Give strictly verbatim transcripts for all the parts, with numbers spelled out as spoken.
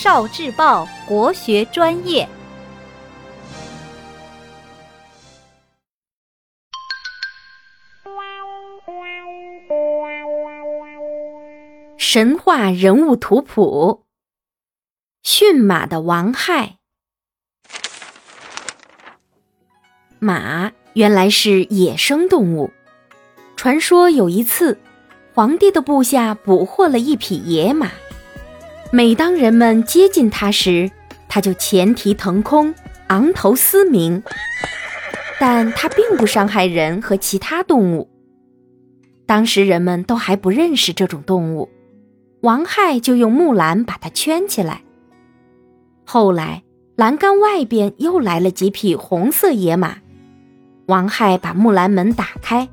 少智报国学专业。神话人物图谱，驯马的王亥。马原来是野生动物，传说有一次皇帝的部下捕获了一匹野马，每当人们接近它时，它就前蹄腾空，昂头嘶鸣，但它并不伤害人和其他动物。当时人们都还不认识这种动物，王亥就用木栏把它圈起来。后来栏杆外边又来了几匹红色野马，王亥把木栏门打开，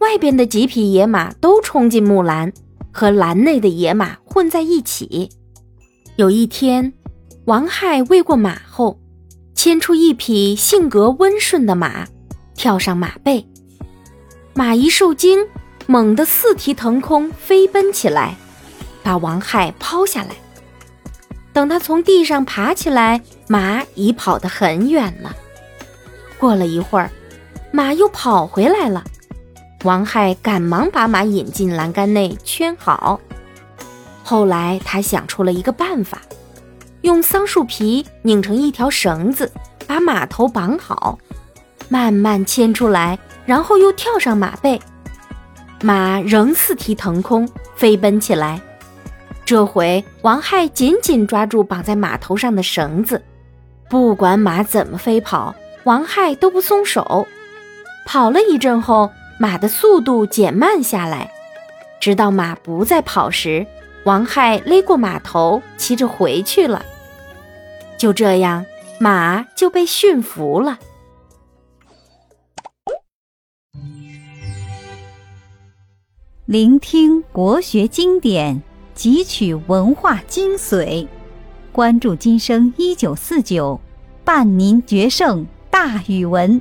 外边的几匹野马都冲进木栏，和栏内的野马混在一起。有一天，王亥喂过马后，牵出一匹性格温顺的马，跳上马背。马一受惊，猛地四蹄腾空飞奔起来，把王亥抛下来。等他从地上爬起来，马已跑得很远了。过了一会儿，马又跑回来了。王亥赶忙把马引进栏杆内圈好。后来他想出了一个办法，用桑树皮拧成一条绳子，把马头绑好，慢慢牵出来，然后又跳上马背。马仍四蹄腾空飞奔起来。这回王亥紧紧抓住绑在马头上的绳子，不管马怎么飞跑，王亥都不松手。跑了一阵后，马的速度减慢下来，直到马不再跑时，王亥勒过马头，骑着回去了。就这样，马就被驯服了。聆听国学经典，汲取文化精髓，关注今生一九四九，伴您决胜大语文。